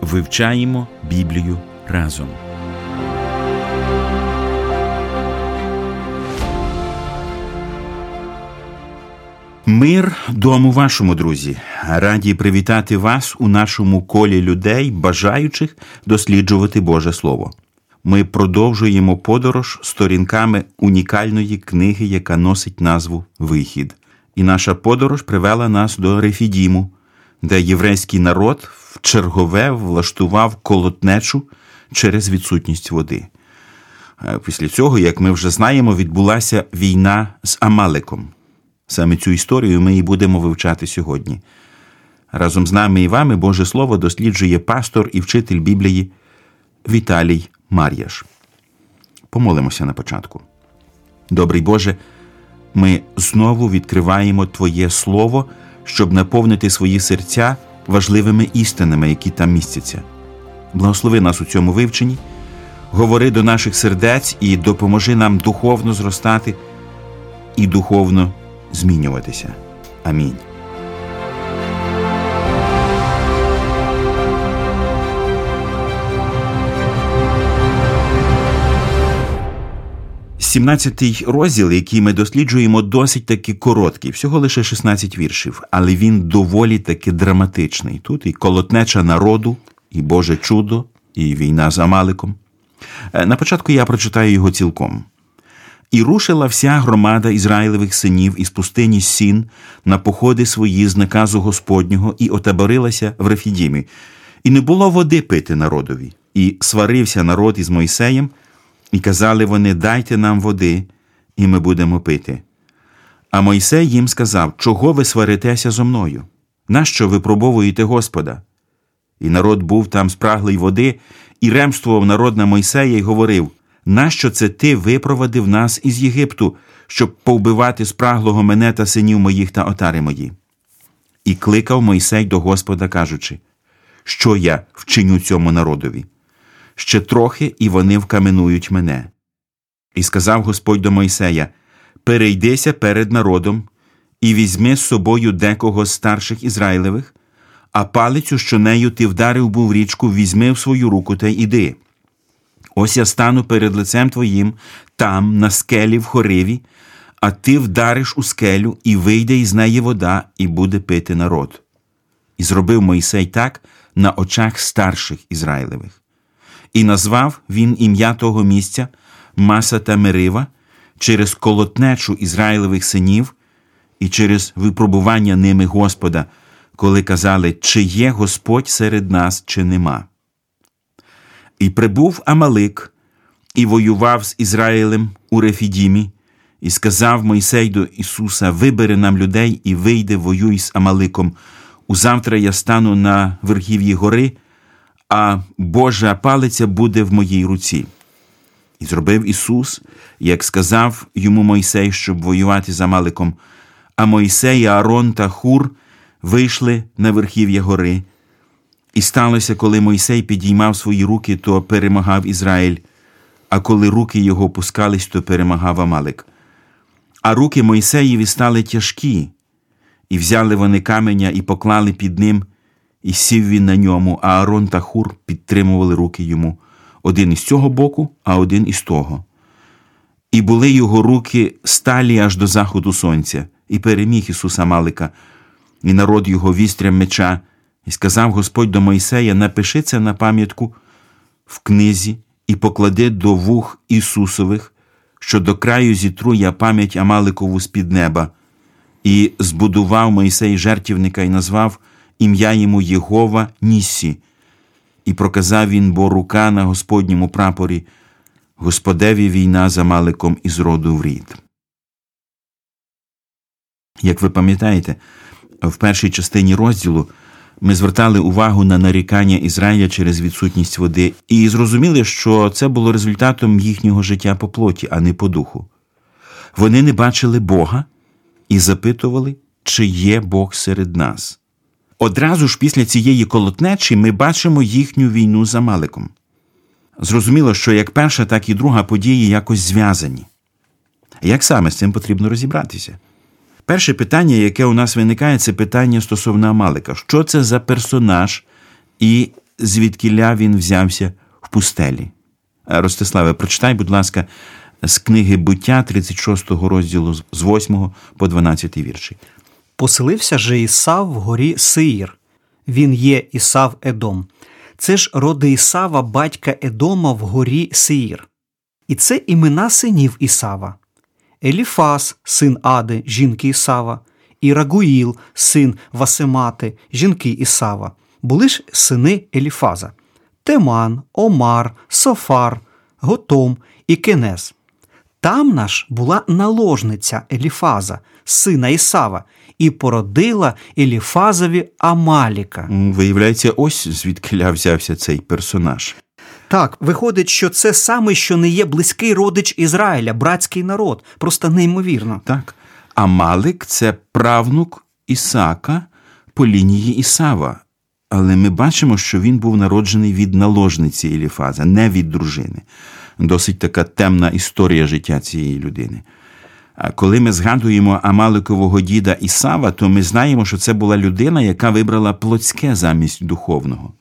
«Вивчаємо Біблію разом». Мир дому вашому, друзі! Раді привітати вас у нашому колі людей, бажаючих досліджувати Боже Слово. Ми продовжуємо подорож сторінками унікальної книги, яка носить назву «Вихід». І наша подорож привела нас до Рефідіму, де єврейський народ вчергове влаштував колотнечу через відсутність води. Після цього, як ми вже знаємо, відбулася війна з Амаликом. Саме цю історію ми і будемо вивчати сьогодні. Разом з нами і вами Боже Слово досліджує пастор і вчитель Біблії Віталій Мар'яш. Помолимося на початку. Добрий Боже, ми знову відкриваємо Твоє Слово, щоб наповнити свої серця важливими істинами, які там містяться. Благослови нас у цьому вивченні, говори до наших сердець і допоможи нам духовно зростати і духовно змінюватися. Амінь. Сімнадцятий розділ, який ми досліджуємо, досить таки короткий, всього лише 16 віршів, але він доволі таки драматичний. Тут і колотнеча народу, і Боже чудо, і війна з Амаликом. На початку я прочитаю його цілком. «І рушила вся громада Ізраїлевих синів із пустині Сін на походи свої з наказу Господнього і отаборилася в Рефідімі. І не було води пити народові. І сварився народ із Мойсеєм, і казали вони, дайте нам води, і ми будемо пити. А Мойсей їм сказав, чого ви сваритеся зо мною? Нащо ви пробовуєте Господа? І народ був там спраглий води, і ремствував народ на Мойсея, і говорив, нащо це ти випровадив нас із Єгипту, щоб повбивати спраглого мене та синів моїх та отари мої? І кликав Мойсей до Господа, кажучи, що я вчиню цьому народові? Ще трохи, і вони вкаменують мене. І сказав Господь до Мойсея, перейдися перед народом і візьми з собою декого з старших Ізраїлевих, а палицю, що нею ти вдарив був річку, візьми в свою руку та йди. Ось я стану перед лицем твоїм, там, на скелі в Хориві, а ти вдариш у скелю, і вийде із неї вода, і буде пити народ. І зробив Мойсей так на очах старших Ізраїлевих. І назвав він ім'я того місця Маса та Мерива через колотнечу Ізраїлевих синів і через випробування ними Господа, коли казали, чи є Господь серед нас, чи нема. І прибув Амалик, і воював з Ізраїлем у Рефідімі, і сказав Мойсей до Ісуса, вибери нам людей і вийди, воюй з Амаликом. Узавтра я стану на верхів'ї гори, а Божа палиця буде в моїй руці. І зробив Ісус, як сказав йому Мойсей, щоб воювати з Амаликом. А Мойсей, Аарон та Хур вийшли на верхів'я гори. І сталося, коли Мойсей підіймав свої руки, то перемагав Ізраїль, а коли руки його опускались, то перемагав Амалик. А руки Мойсеєві стали тяжкі, і взяли вони каменя і поклали під ним, і сів він на ньому, а Аарон та Хур підтримували руки йому, один із цього боку, а один із того. І були його руки сталі аж до заходу сонця, і переміг Ісус Амалика, і народ його вістрям меча. І сказав Господь до Мойсея, напиши це на пам'ятку в книзі і поклади до вух Ісусових, що до краю зітру я пам'ять Амаликову з-під неба. І збудував Мойсей жертівника і назвав ім'я йому Єгова-Нісі. І проказав він, бо рука на Господньому прапорі, Господеві війна з Амаликом із роду в рід. Як ви пам'ятаєте, в першій частині розділу ми звертали увагу на нарікання Ізраїля через відсутність води і зрозуміли, що це було результатом їхнього життя по плоті, а не по духу. Вони не бачили Бога і запитували, чи є Бог серед нас. Одразу ж після цієї колотнечі ми бачимо їхню війну з Амаликом. Зрозуміло, що як перша, так і друга події якось зв'язані. Як саме з цим потрібно розібратися? Перше питання, яке у нас виникає, це питання стосовно Амалика. Що це за персонаж і звідкіля він взявся в пустелі? Ростиславе, прочитай, будь ласка, з книги «Буття» 36 розділу з 8 по 12 вірші. «Поселився же Ісав в горі Сиїр. Він є Ісав Едом. Це ж роди Ісава, батька Едома, в горі Сиїр. І це імена синів Ісава. Еліфаз, син Ади, жінки Ісава, і Рагуїл, син Васемати, жінки Ісава, були ж сини Еліфаза, Теман, Омар, Софар, Готом і Кенез. Там наш була наложниця Еліфаза, сина Ісава, і породила Еліфазові Амаліка». Виявляється, ось звідкиля взявся цей персонаж. Так, виходить, що це саме, що не є близький родич Ізраїля, братський народ. Просто неймовірно. Так. Амалик – це правнук Ісака по лінії Ісава. Але ми бачимо, що він був народжений від наложниці Еліфаза, не від дружини. Досить така темна історія життя цієї людини. А коли ми згадуємо Амаликового діда Ісава, то ми знаємо, що це була людина, яка вибрала плотське замість духовного.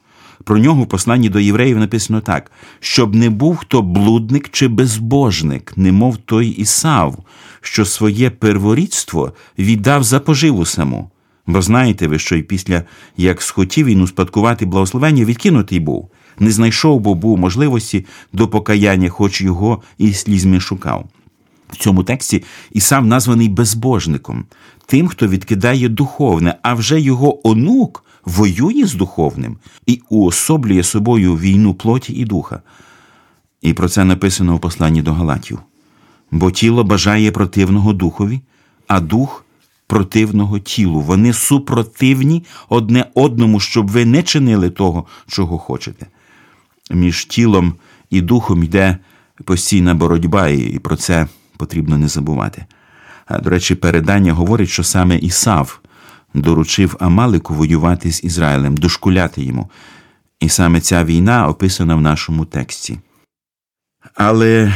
Про нього в посланні до євреїв написано так: «Щоб не був хто блудник чи безбожник, немов той Ісав, що своє перворідство віддав за поживу саму. Бо знаєте ви, що й після, як схотів він успадкувати благословення, відкинутий був, не знайшов, бо був можливості до покаяння, хоч його і слізьми шукав». В цьому тексті Ісав названий безбожником, тим, хто відкидає духовне, а вже його онук воює з духовним і уособлює собою війну плоті і духа. І про це написано у посланні до Галатів. «Бо тіло бажає противного духові, а дух противного тілу. Вони супротивні одне одному, щоб ви не чинили того, чого хочете». Між тілом і духом йде постійна боротьба, і про це потрібно не забувати. До речі, передання говорить, що саме Ісав доручив Амалику воювати з Ізраїлем, дошкуляти йому. І саме ця війна описана в нашому тексті. Але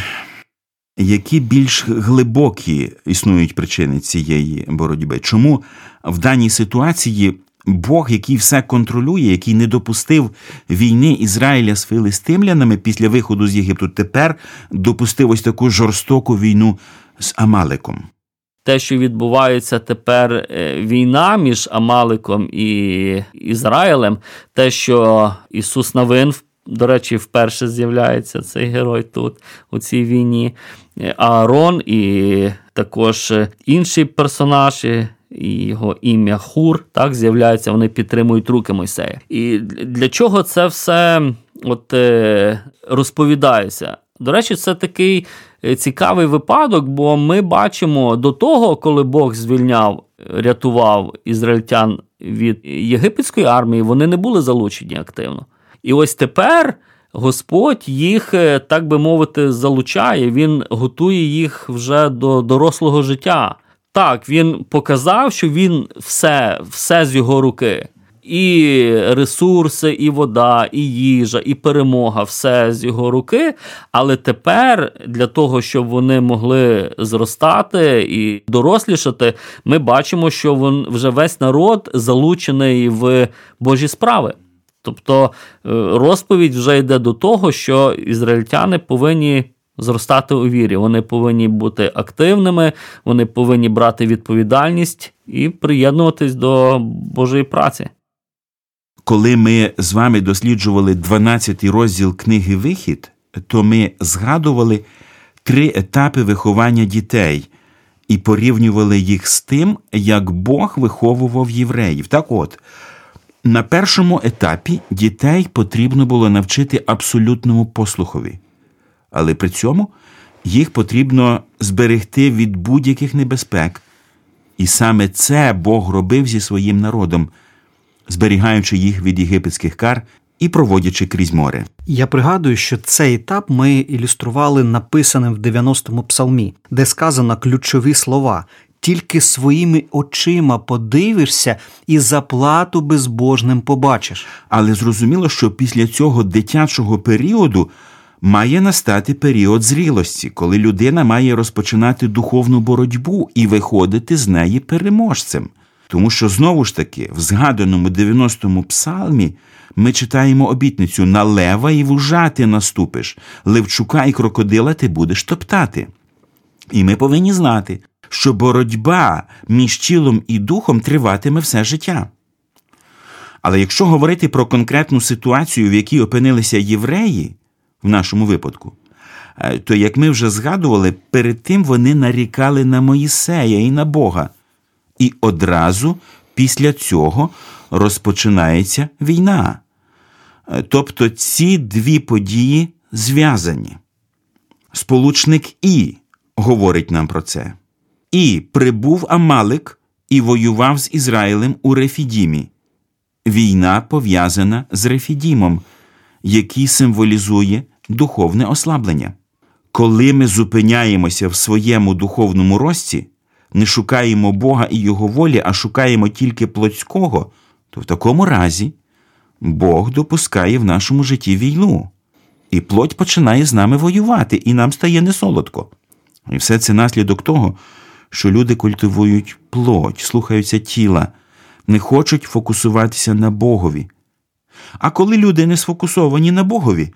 які більш глибокі існують причини цієї боротьби? Чому в даній ситуації Бог, який все контролює, який не допустив війни Ізраїля з филистимлянами після виходу з Єгипту, тепер допустив ось таку жорстоку війну з Амаликом? Те, що відбувається тепер війна між Амаликом і Ізраїлем, те, що Ісус Навин, до речі, вперше з'являється цей герой тут, у цій війні, Аарон і також інший персонаж, і його ім'я Хур, так, з'являється, вони підтримують руки Мойсея. І для чого це все от розповідається? До речі, це такий цікавий випадок, бо ми бачимо до того, коли Бог звільняв, рятував ізраїльтян від єгипетської армії, вони не були залучені активно. І ось тепер Господь їх, так би мовити, залучає, він готує їх вже до дорослого життя. Так, він показав, що він все з його руки. І ресурси, і вода, і їжа, і перемога – все з його руки. Але тепер, для того, щоб вони могли зростати і дорослішати, ми бачимо, що вже весь народ залучений в Божі справи. Тобто розповідь вже йде до того, що ізраїльтяни повинні зростати у вірі. Вони повинні бути активними, вони повинні брати відповідальність і приєднуватись до Божої праці. Коли ми з вами досліджували 12-й розділ книги «Вихід», то ми згадували 3 етапи виховання дітей і порівнювали їх з тим, як Бог виховував євреїв. Так от, на першому етапі дітей потрібно було навчити абсолютному послухові. Але при цьому їх потрібно зберегти від будь-яких небезпек. І саме це Бог робив зі своїм народом. зберігаючи їх від єгипетських кар і проводячи крізь море. Я пригадую, що цей етап ми ілюстрували написаним в 90-му псалмі, де сказано ключові слова «Тільки своїми очима подивишся і заплату безбожним побачиш». Але зрозуміло, що після цього дитячого періоду має настати період зрілості, коли людина має розпочинати духовну боротьбу і виходити з неї переможцем. Тому що, знову ж таки, в згаданому 90-му псалмі ми читаємо обітницю «На лева і вужа ти наступиш, левчука і крокодила ти будеш топтати». І ми повинні знати, що боротьба між тілом і духом триватиме все життя. Але якщо говорити про конкретну ситуацію, в якій опинилися євреї, в нашому випадку, то, як ми вже згадували, перед тим вони нарікали на Мойсея і на Бога. І одразу після цього розпочинається війна. Тобто ці дві події зв'язані. Сполучник «і» говорить нам про це. «І прибув Амалик і воював з Ізраїлем у Рефідімі». Війна пов'язана з Рефідімом, який символізує духовне ослаблення. Коли ми зупиняємося в своєму духовному рості, не шукаємо Бога і Його волі, а шукаємо тільки плотського, то в такому разі Бог допускає в нашому житті війну. І плоть починає з нами воювати, і нам стає несолодко. І все це наслідок того, що люди культивують плоть, слухаються тіла, не хочуть фокусуватися на Богові. А коли люди не сфокусовані на Богові,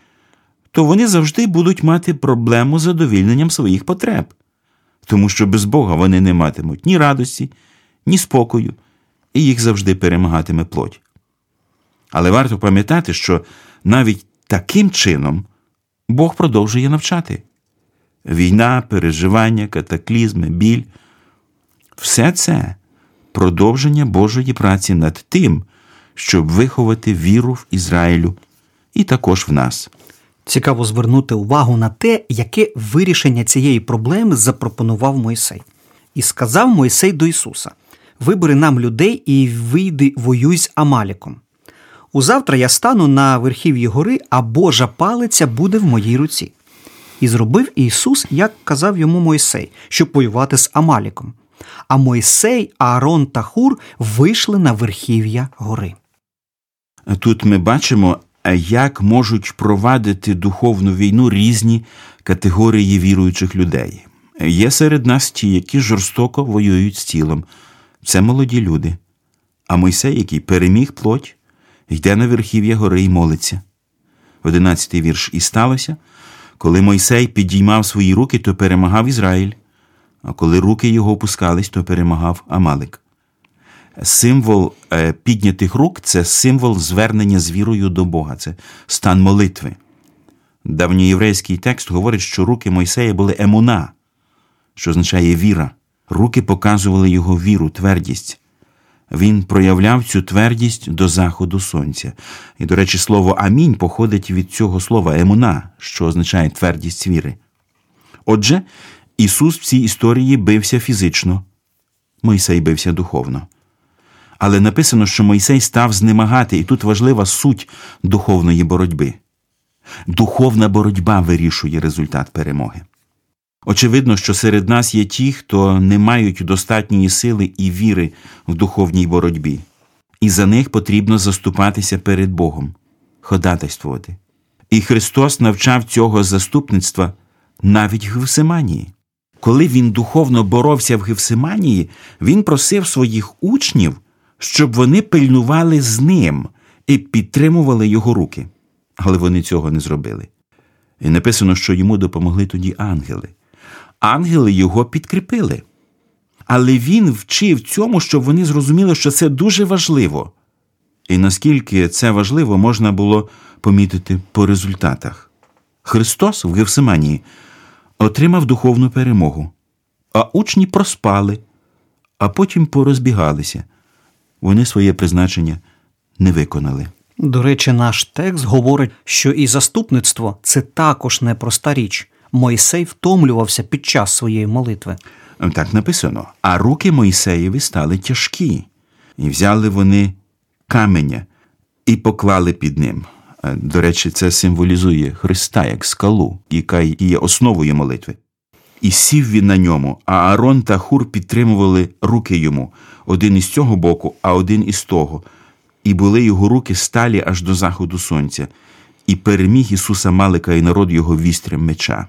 то вони завжди будуть мати проблему з задовільненням своїх потреб. Тому що без Бога вони не матимуть ні радості, ні спокою, і їх завжди перемагатиме плоть. Але варто пам'ятати, що навіть таким чином Бог продовжує навчати. Війна, переживання, катаклізми, біль – все це продовження Божої праці над тим, щоб виховати віру в Ізраїлю і також в нас. Цікаво звернути увагу на те, яке вирішення цієї проблеми запропонував Мойсей. «І сказав Мойсей до Ісуса, вибери нам людей і вийди воюй з Амаліком. Узавтра я стану на верхів'ї гори, а Божа палиця буде в моїй руці». І зробив Ісус, як казав йому Мойсей, щоб воювати з Амаліком. А Мойсей, Аарон та Хур вийшли на верхів'я гори. Тут ми бачимо, як можуть провадити духовну війну різні категорії віруючих людей. Є серед нас ті, які жорстоко воюють з тілом. Це молоді люди. А Мойсей, який переміг плоть, йде на верхів'я гори і молиться. 11-й вірш. «І сталося, коли Мойсей підіймав свої руки, то перемагав Ізраїль, а коли руки його опускались, то перемагав Амалик». Символ піднятих рук – це символ звернення з вірою до Бога, це стан молитви. Давньоєврейський текст говорить, що руки Мойсея були емуна, що означає віра. Руки показували його віру, твердість. Він проявляв цю твердість до заходу сонця. І, до речі, слово «амінь» походить від цього слова «емуна», що означає твердість віри. Отже, Ісус в цій історії бився фізично, Мойсей бився духовно. Але написано, що Мойсей став знемагати, і тут важлива суть духовної боротьби. Духовна боротьба вирішує результат перемоги. Очевидно, що серед нас є ті, хто не мають достатньої сили і віри в духовній боротьбі. І за них потрібно заступатися перед Богом, ходатайствувати. І Христос навчав цього заступництва навіть в Гефсиманії. Коли він духовно боровся в Гефсиманії, він просив своїх учнів, щоб вони пильнували з ним і підтримували його руки. Але вони цього не зробили. І написано, що йому допомогли тоді ангели. Ангели його підкріпили. Але він вчив цьому, щоб вони зрозуміли, що це дуже важливо. І наскільки це важливо, можна було помітити по результатах. Христос в Гефсиманії отримав духовну перемогу, а учні проспали, а потім порозбігалися. Вони своє призначення не виконали. До речі, наш текст говорить, що і заступництво – це також непроста річ. Мойсей втомлювався під час своєї молитви. Так написано. «А руки Мойсеєві стали тяжкі, і взяли вони каменя і поклали під ним. До речі, це символізує Христа як скалу, яка є основою молитви. І сів він на ньому, а Аарон та Хур підтримували руки йому, один із цього боку, а один із того. І були його руки сталі аж до заходу сонця. І переміг Ісус Амалика і народ його вістрям меча.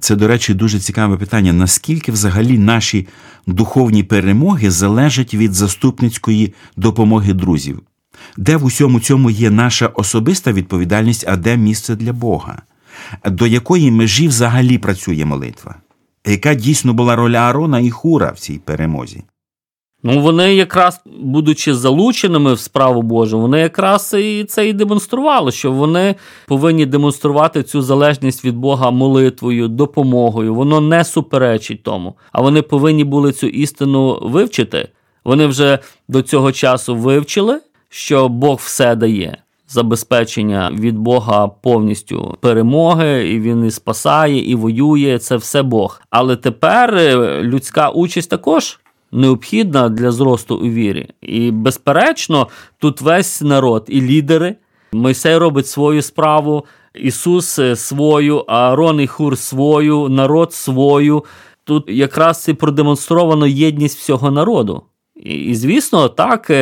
Це, до речі, дуже цікаве питання. Наскільки взагалі наші духовні перемоги залежать від заступницької допомоги друзів? Де в усьому цьому є наша особиста відповідальність, а де місце для Бога? До якої межі взагалі працює молитва? Яка дійсно була роль Аарона і Хура в цій перемозі? Ну, вони якраз, будучи залученими в справу Божу, вони якраз і це і демонстрували, що вони повинні демонструвати цю залежність від Бога молитвою, допомогою. Воно не суперечить тому, а вони повинні були цю істину вивчити. Вони вже до цього часу вивчили, що Бог все дає. Забезпечення від Бога повністю перемоги, і Він і спасає, і воює, це все Бог. Але тепер людська участь також необхідна для зросту у вірі. І, безперечно, тут весь народ і лідери. Мойсей робить свою справу, Ісус свою, Аарон і Хур свою, народ свою. Тут якраз і продемонстровано єдність всього народу. І, звісно, так,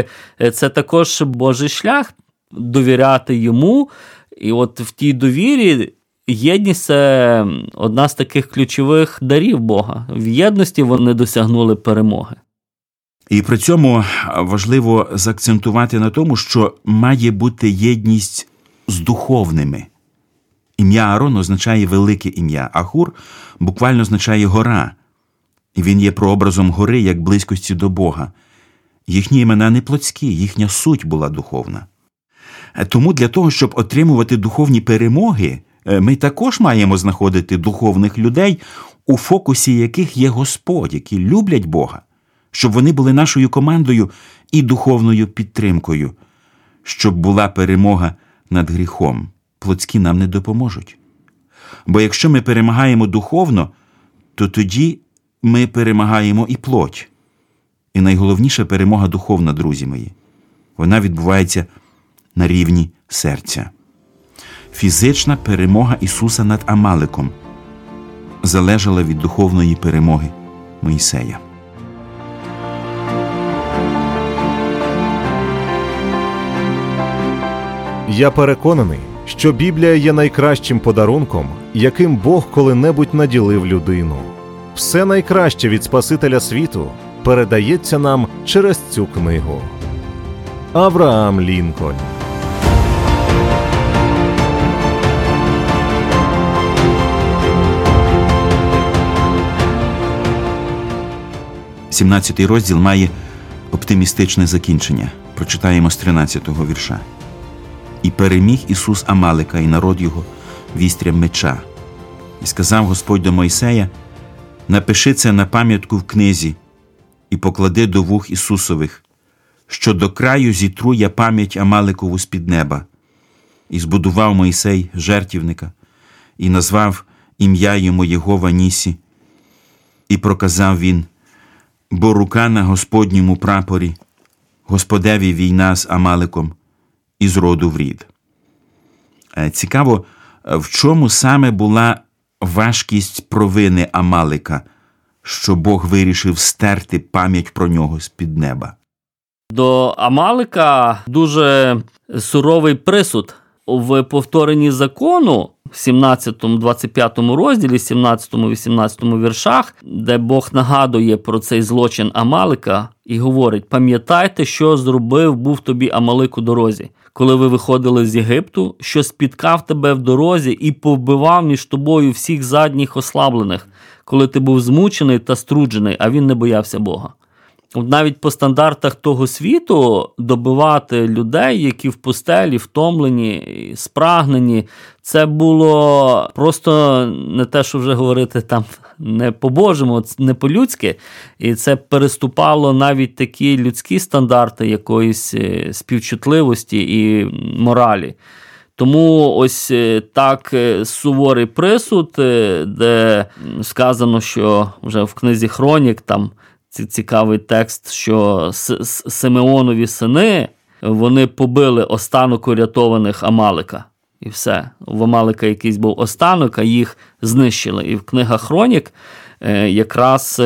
це також Божий шлях довіряти Йому. І от в тій довірі єдність – це одна з таких ключових дарів Бога. В єдності вони досягнули перемоги. І при цьому важливо заакцентувати на тому, що має бути єдність з духовними. Ім'я Аарон означає велике ім'я, а Хур буквально означає гора. І він є прообразом гори як близькості до Бога. Їхні імена не плотські, їхня суть була духовна. Тому для того, щоб отримувати духовні перемоги, ми також маємо знаходити духовних людей, у фокусі яких є Господь, які люблять Бога, щоб вони були нашою командою і духовною підтримкою, щоб була перемога над гріхом. Плотські нам не допоможуть. Бо якщо ми перемагаємо духовно, то тоді ми перемагаємо і плоть. І найголовніша перемога духовна, друзі мої. Вона відбувається на рівні серця. Фізична перемога Ісуса над Амаликом залежала від духовної перемоги Мойсея. Я переконаний, що Біблія є найкращим подарунком, яким Бог коли-небудь наділив людину. Все найкраще від Спасителя світу передається нам через цю книгу. Авраам Лінкольн. Сімнадцятий розділ має оптимістичне закінчення. Прочитаємо з 13-го вірша. «І переміг Ісус Амалика і народ його вістрям меча. І сказав Господь до Мойсея, напиши це на пам'ятку в книзі і поклади до вух Ісусових, що до краю зітру я пам'ять Амаликову з-під неба. І збудував Мойсей жертівника, і назвав ім'я йому Єгова-Нісі. І проказав він, бо рука на Господньому прапорі, Господеві війна з Амаликом, і з роду в рід». Цікаво, в чому саме була важкість провини Амалика, що Бог вирішив стерти пам'ять про нього з-під неба? До Амалика дуже суровий присуд. В повторенні закону в 17-25 розділі, 17-18 віршах, де Бог нагадує про цей злочин Амалика і говорить, «Пам'ятайте, що зробив був тобі Амалик у дорозі, коли ви виходили з Єгипту, що спіткав тебе в дорозі і повбивав між тобою всіх задніх ослаблених, коли ти був змучений та струджений, а він не боявся Бога». Навіть по стандартах того світу добивати людей, які в пустелі, втомлені, спрагнені, це було просто не те, що вже говорити там не по-божому, не по-людськи. І це переступало навіть такі людські стандарти якоїсь співчутливості і моралі. Тому ось так суворий присуд, де сказано, що вже в книзі Хронік там, цікавий текст, що Симеонові сини вони побили останок урятованих Амалика. І все. В Амалика якийсь був останок, а їх знищили. І в книгах Хронік якраз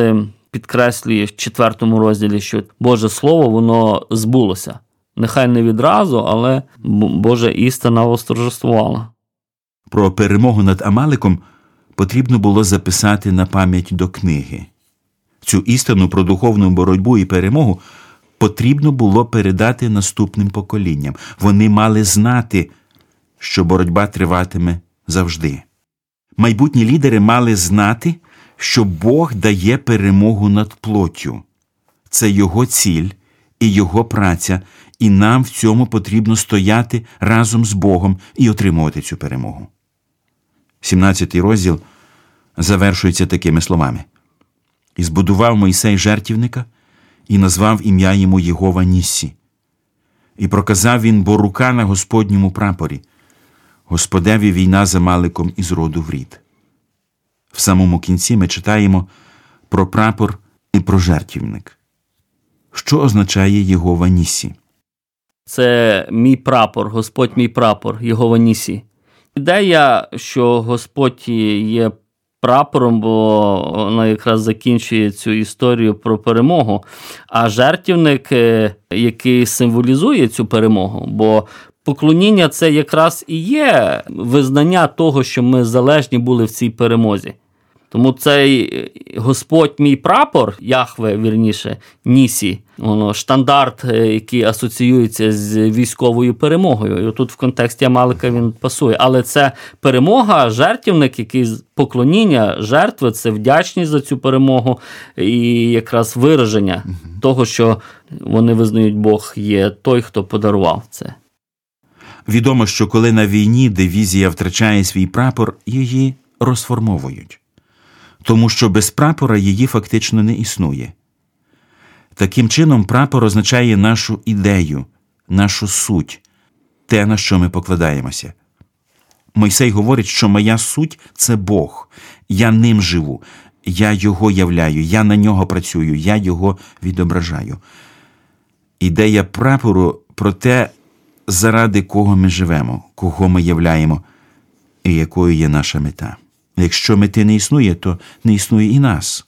підкреслює в 4 розділі, що Боже Слово, воно збулося. Нехай не відразу, але Божа істина восторжествувала. Про перемогу над Амаликом потрібно було записати на пам'ять до книги. Цю істину про духовну боротьбу і перемогу потрібно було передати наступним поколінням. Вони мали знати, що боротьба триватиме завжди. Майбутні лідери мали знати, що Бог дає перемогу над плоттю. Це його ціль і його праця, і нам в цьому потрібно стояти разом з Богом і отримувати цю перемогу. 17-й розділ завершується такими словами. «І збудував Мойсей жертівника, і назвав ім'я йому Єгова-Нісі. І проказав він, бо рука на Господньому прапорі, Господеві війна за Амаликом із роду в рід». В самому кінці ми читаємо про прапор і про жертівник. Що означає Єгова-Нісі? Це мій прапор, Господь мій прапор, Єгова-Нісі. Ідея, що Господь є прапором, бо вона якраз закінчує цю історію про перемогу, а жертівник, який символізує цю перемогу, бо поклоніння – це якраз і є визнання того, що ми залежні були в цій перемозі. Тому цей Господь мій прапор, Яхве, вірніше, Нісі, воно штандарт, який асоціюється з військовою перемогою. І тут в контексті Амалика він пасує. Але це перемога, жертівник, який поклоніння, жертви, це вдячність за цю перемогу і якраз вираження того, що вони визнають, Бог є той, хто подарував це. Відомо, що коли на війні дивізія втрачає свій прапор, її розформовують. Тому що без прапора її фактично не існує. Таким чином, прапор означає нашу ідею, нашу суть, те, на що ми покладаємося. Мойсей говорить, що моя суть – це Бог, я ним живу, я його являю, я на нього працюю, я його відображаю. Ідея прапору про те, заради кого ми живемо, кого ми являємо і якою є наша мета. Якщо мети не існує, то не існує і нас.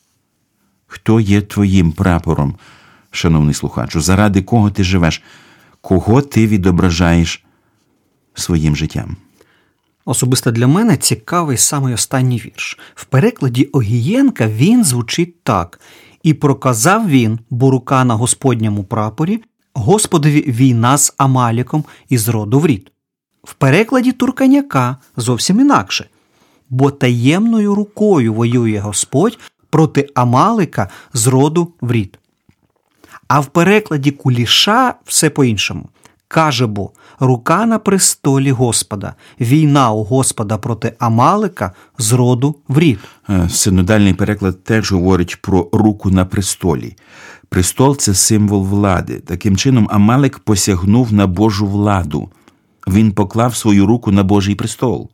Хто є твоїм прапором, шановний слухачу? Заради кого ти живеш? Кого ти відображаєш своїм життям? Особисто для мене цікавий самий останній вірш. В перекладі Огієнка він звучить так. «І проказав він, бо рука на Господньому прапорі, Господові війна з Амаліком із роду в рід». В перекладі Турканяка зовсім інакше. «Бо таємною рукою воює Господь проти Амалика з роду в рід». А в перекладі Куліша все по-іншому. «Каже бо, рука на престолі Господа, війна у Господа проти Амалика з роду в рід». Синодальний переклад теж говорить про руку на престолі. Престол – це символ влади. Таким чином, Амалик посягнув на Божу владу. Він поклав свою руку на Божий престол.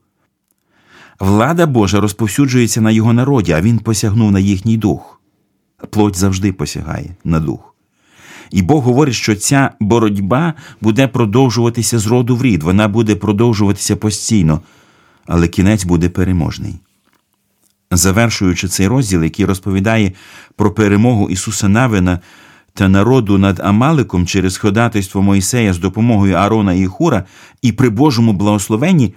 Влада Божа розповсюджується на його народі, а він посягнув на їхній дух. Плоть завжди посягає на дух. І Бог говорить, що ця боротьба буде продовжуватися з роду в рід, вона буде продовжуватися постійно, але кінець буде переможний. Завершуючи цей розділ, який розповідає про перемогу Ісуса Навина та народу над Амаликом через ходатайство Мойсея з допомогою Аарона і Хура і при Божому благословенні,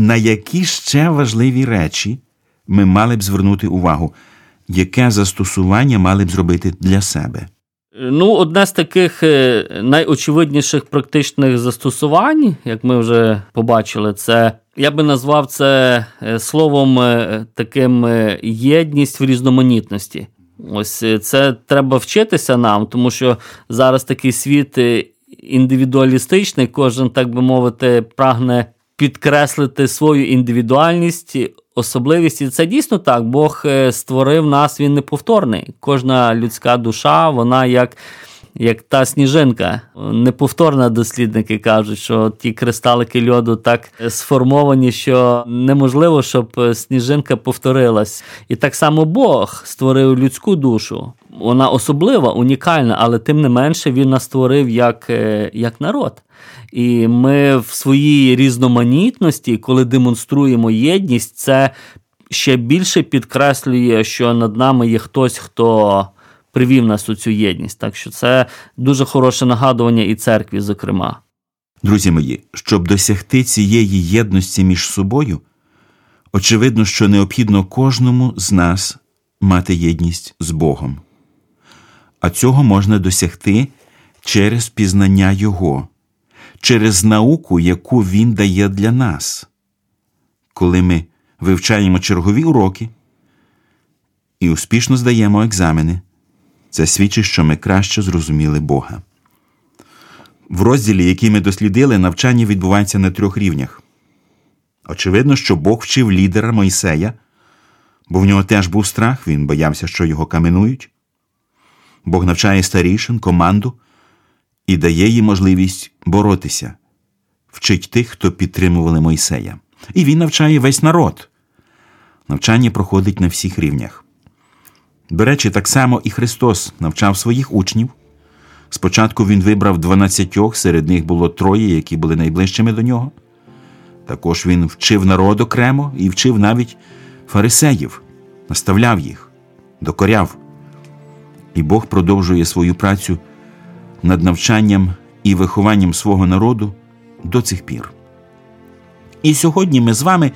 на які ще важливі речі ми мали б звернути увагу? Яке застосування мали б зробити для себе? Одне з таких найочевидніших практичних застосувань, як ми вже побачили, це, я би назвав це словом таким «єдність в різноманітності». Ось це треба вчитися нам, тому що зараз такий світ індивідуалістичний, кожен, так би мовити, прагне підкреслити свою індивідуальність, особливість. І це дійсно так. Бог створив нас, він неповторний. Кожна людська душа, вона як як та сніжинка. Неповторно дослідники кажуть, що ті кристалики льоду так сформовані, що неможливо, щоб сніжинка повторилась. І так само Бог створив людську душу. Вона особлива, унікальна, але тим не менше він нас створив як народ. І ми в своїй різноманітності, коли демонструємо єдність, це ще більше підкреслює, що над нами є хтось, хто привів нас у цю єдність. Так що це дуже хороше нагадування і церкві, зокрема. Друзі мої, щоб досягти цієї єдності між собою, очевидно, що необхідно кожному з нас мати єдність з Богом. А цього можна досягти через пізнання Його, через науку, яку Він дає для нас. Коли ми вивчаємо чергові уроки і успішно здаємо екзамени, це свідчить, що ми краще зрозуміли Бога. В розділі, який ми дослідили, навчання відбувається на 3 рівнях. Очевидно, що Бог вчив лідера Мойсея, бо в нього теж був страх, він боявся, що його каменують. Бог навчає старішин, команду і дає їм можливість боротися, вчить тих, хто підтримували Мойсея. І він навчає весь народ. Навчання проходить на всіх рівнях. До речі, так само і Христос навчав своїх учнів. Спочатку він вибрав 12, серед них було 3, які були найближчими до нього. Також він вчив народ окремо і вчив навіть фарисеїв, наставляв їх, докоряв. І Бог продовжує свою працю над навчанням і вихованням свого народу до цих пір. І сьогодні ми з вами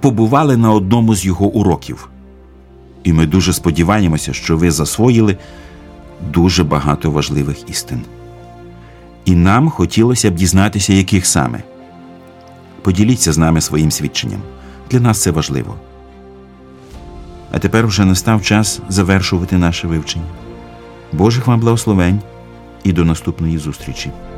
побували на одному з його уроків. І ми дуже сподіваємося, що ви засвоїли дуже багато важливих істин. І нам хотілося б дізнатися, яких саме. Поділіться з нами своїм свідченням. Для нас це важливо. А тепер вже настав час завершувати наше вивчення. Божих вам благословень і до наступної зустрічі.